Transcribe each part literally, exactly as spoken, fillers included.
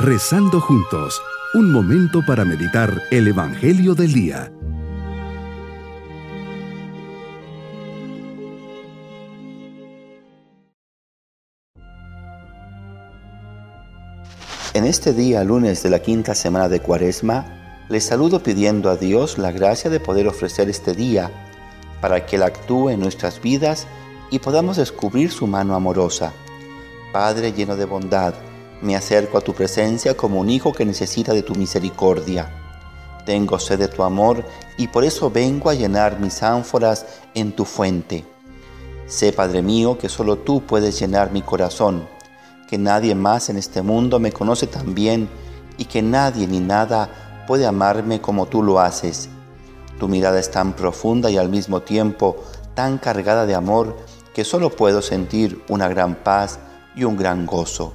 Rezando Juntos, un momento para meditar el Evangelio del día. En este día, lunes de la quinta semana de Cuaresma, les saludo pidiendo a Dios la gracia de poder ofrecer este día para que Él actúe en nuestras vidas y podamos descubrir su mano amorosa. Padre lleno de bondad, me acerco a tu presencia como un hijo que necesita de tu misericordia. Tengo sed de tu amor y por eso vengo a llenar mis ánforas en tu fuente. Sé, Padre mío, que solo tú puedes llenar mi corazón, que nadie más en este mundo me conoce tan bien y que nadie ni nada puede amarme como tú lo haces. Tu mirada es tan profunda y al mismo tiempo tan cargada de amor que solo puedo sentir una gran paz y un gran gozo.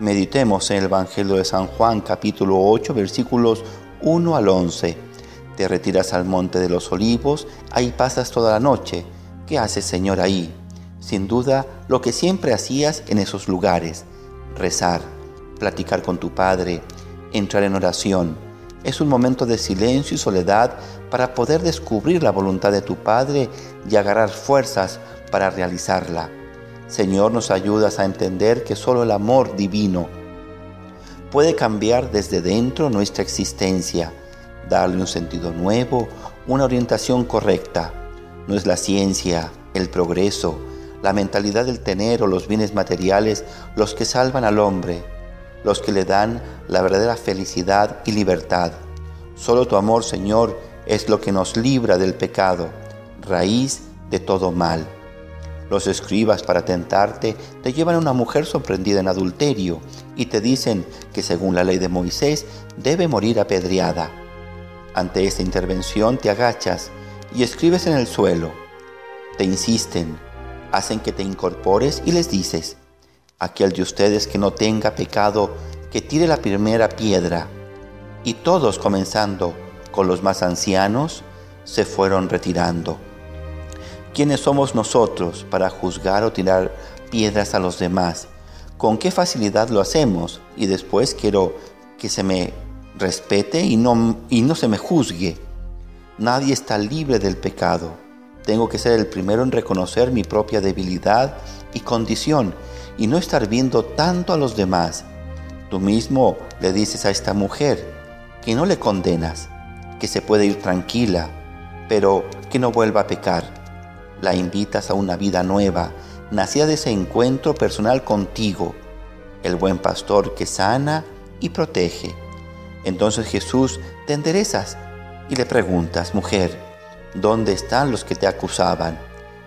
Meditemos en el Evangelio de San Juan, capítulo ocho, versículos uno al once. Te retiras al Monte de los Olivos, ahí pasas toda la noche. ¿Qué haces, Señor, ahí? Sin duda, lo que siempre hacías en esos lugares: rezar, platicar con tu Padre, entrar en oración. Es un momento de silencio y soledad para poder descubrir la voluntad de tu Padre y agarrar fuerzas para realizarla. Señor, nos ayudas a entender que solo el amor divino puede cambiar desde dentro nuestra existencia, darle un sentido nuevo, una orientación correcta. No es la ciencia, el progreso, la mentalidad del tener o los bienes materiales los que salvan al hombre, los que le dan la verdadera felicidad y libertad. Solo tu amor, Señor, es lo que nos libra del pecado, raíz de todo mal. Los escribas, para tentarte, te llevan a una mujer sorprendida en adulterio y te dicen que, según la ley de Moisés, debe morir apedreada. Ante esta intervención te agachas y escribes en el suelo. Te insisten, hacen que te incorpores y les dices: aquel de ustedes que no tenga pecado, que tire la primera piedra. Y todos, comenzando con los más ancianos, se fueron retirando. ¿Quiénes somos nosotros para juzgar o tirar piedras a los demás? ¿Con qué facilidad lo hacemos? Y después quiero que se me respete y no, y no se me juzgue. Nadie está libre del pecado. Tengo que ser el primero en reconocer mi propia debilidad y condición y no estar viendo tanto a los demás. Tú mismo le dices a esta mujer que no le condenas, que se puede ir tranquila, pero que no vuelva a pecar. La invitas a una vida nueva, nacida de ese encuentro personal contigo, el buen pastor que sana y protege. Entonces, Jesús, te enderezas y le preguntas: mujer, ¿dónde están los que te acusaban?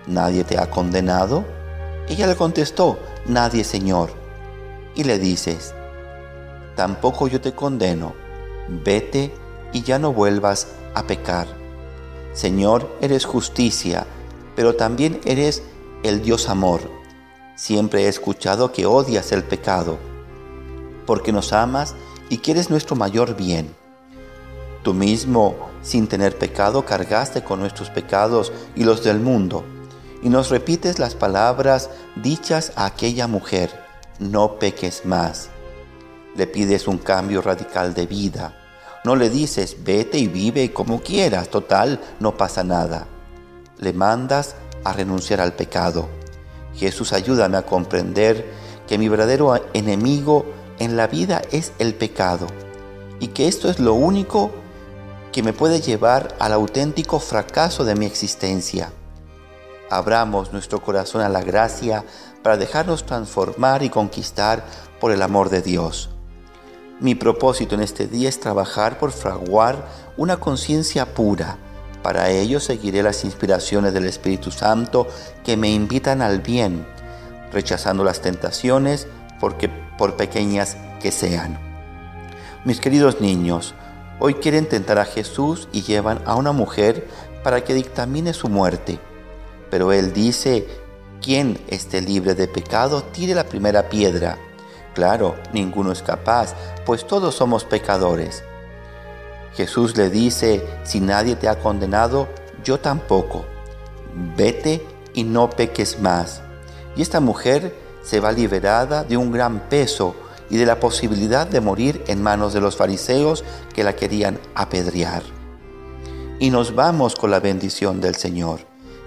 ¿Nadie te ha condenado? Ella le contestó: nadie, Señor. Y le dices: tampoco yo te condeno, vete y ya no vuelvas a pecar. Señor, eres justicia, pero también eres el Dios amor. Siempre he escuchado que odias el pecado, porque nos amas y quieres nuestro mayor bien. Tú mismo, sin tener pecado, cargaste con nuestros pecados y los del mundo, y nos repites las palabras dichas a aquella mujer: no peques más. Le pides un cambio radical de vida. No le dices: vete y vive como quieras, total, no pasa nada. Le mandas a renunciar al pecado. Jesús, ayúdame a comprender que mi verdadero enemigo en la vida es el pecado y que esto es lo único que me puede llevar al auténtico fracaso de mi existencia. Abramos nuestro corazón a la gracia para dejarnos transformar y conquistar por el amor de Dios. Mi propósito en este día es trabajar por fraguar una conciencia pura. Para ello seguiré las inspiraciones del Espíritu Santo que me invitan al bien, rechazando las tentaciones, porque, por pequeñas que sean. Mis queridos niños, hoy quieren tentar a Jesús y llevan a una mujer para que dictamine su muerte. Pero Él dice: quien esté libre de pecado, tire la primera piedra. Claro, ninguno es capaz, pues todos somos pecadores. Jesús le dice: si nadie te ha condenado, yo tampoco. Vete y no peques más. Y esta mujer se va liberada de un gran peso y de la posibilidad de morir en manos de los fariseos que la querían apedrear. Y nos vamos con la bendición del Señor.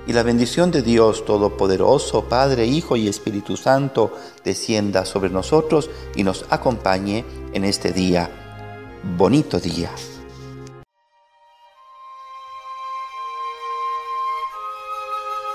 Y la bendición de Dios Todopoderoso, Padre, Hijo y Espíritu Santo, descienda sobre nosotros y nos acompañe en este día. Bonito día.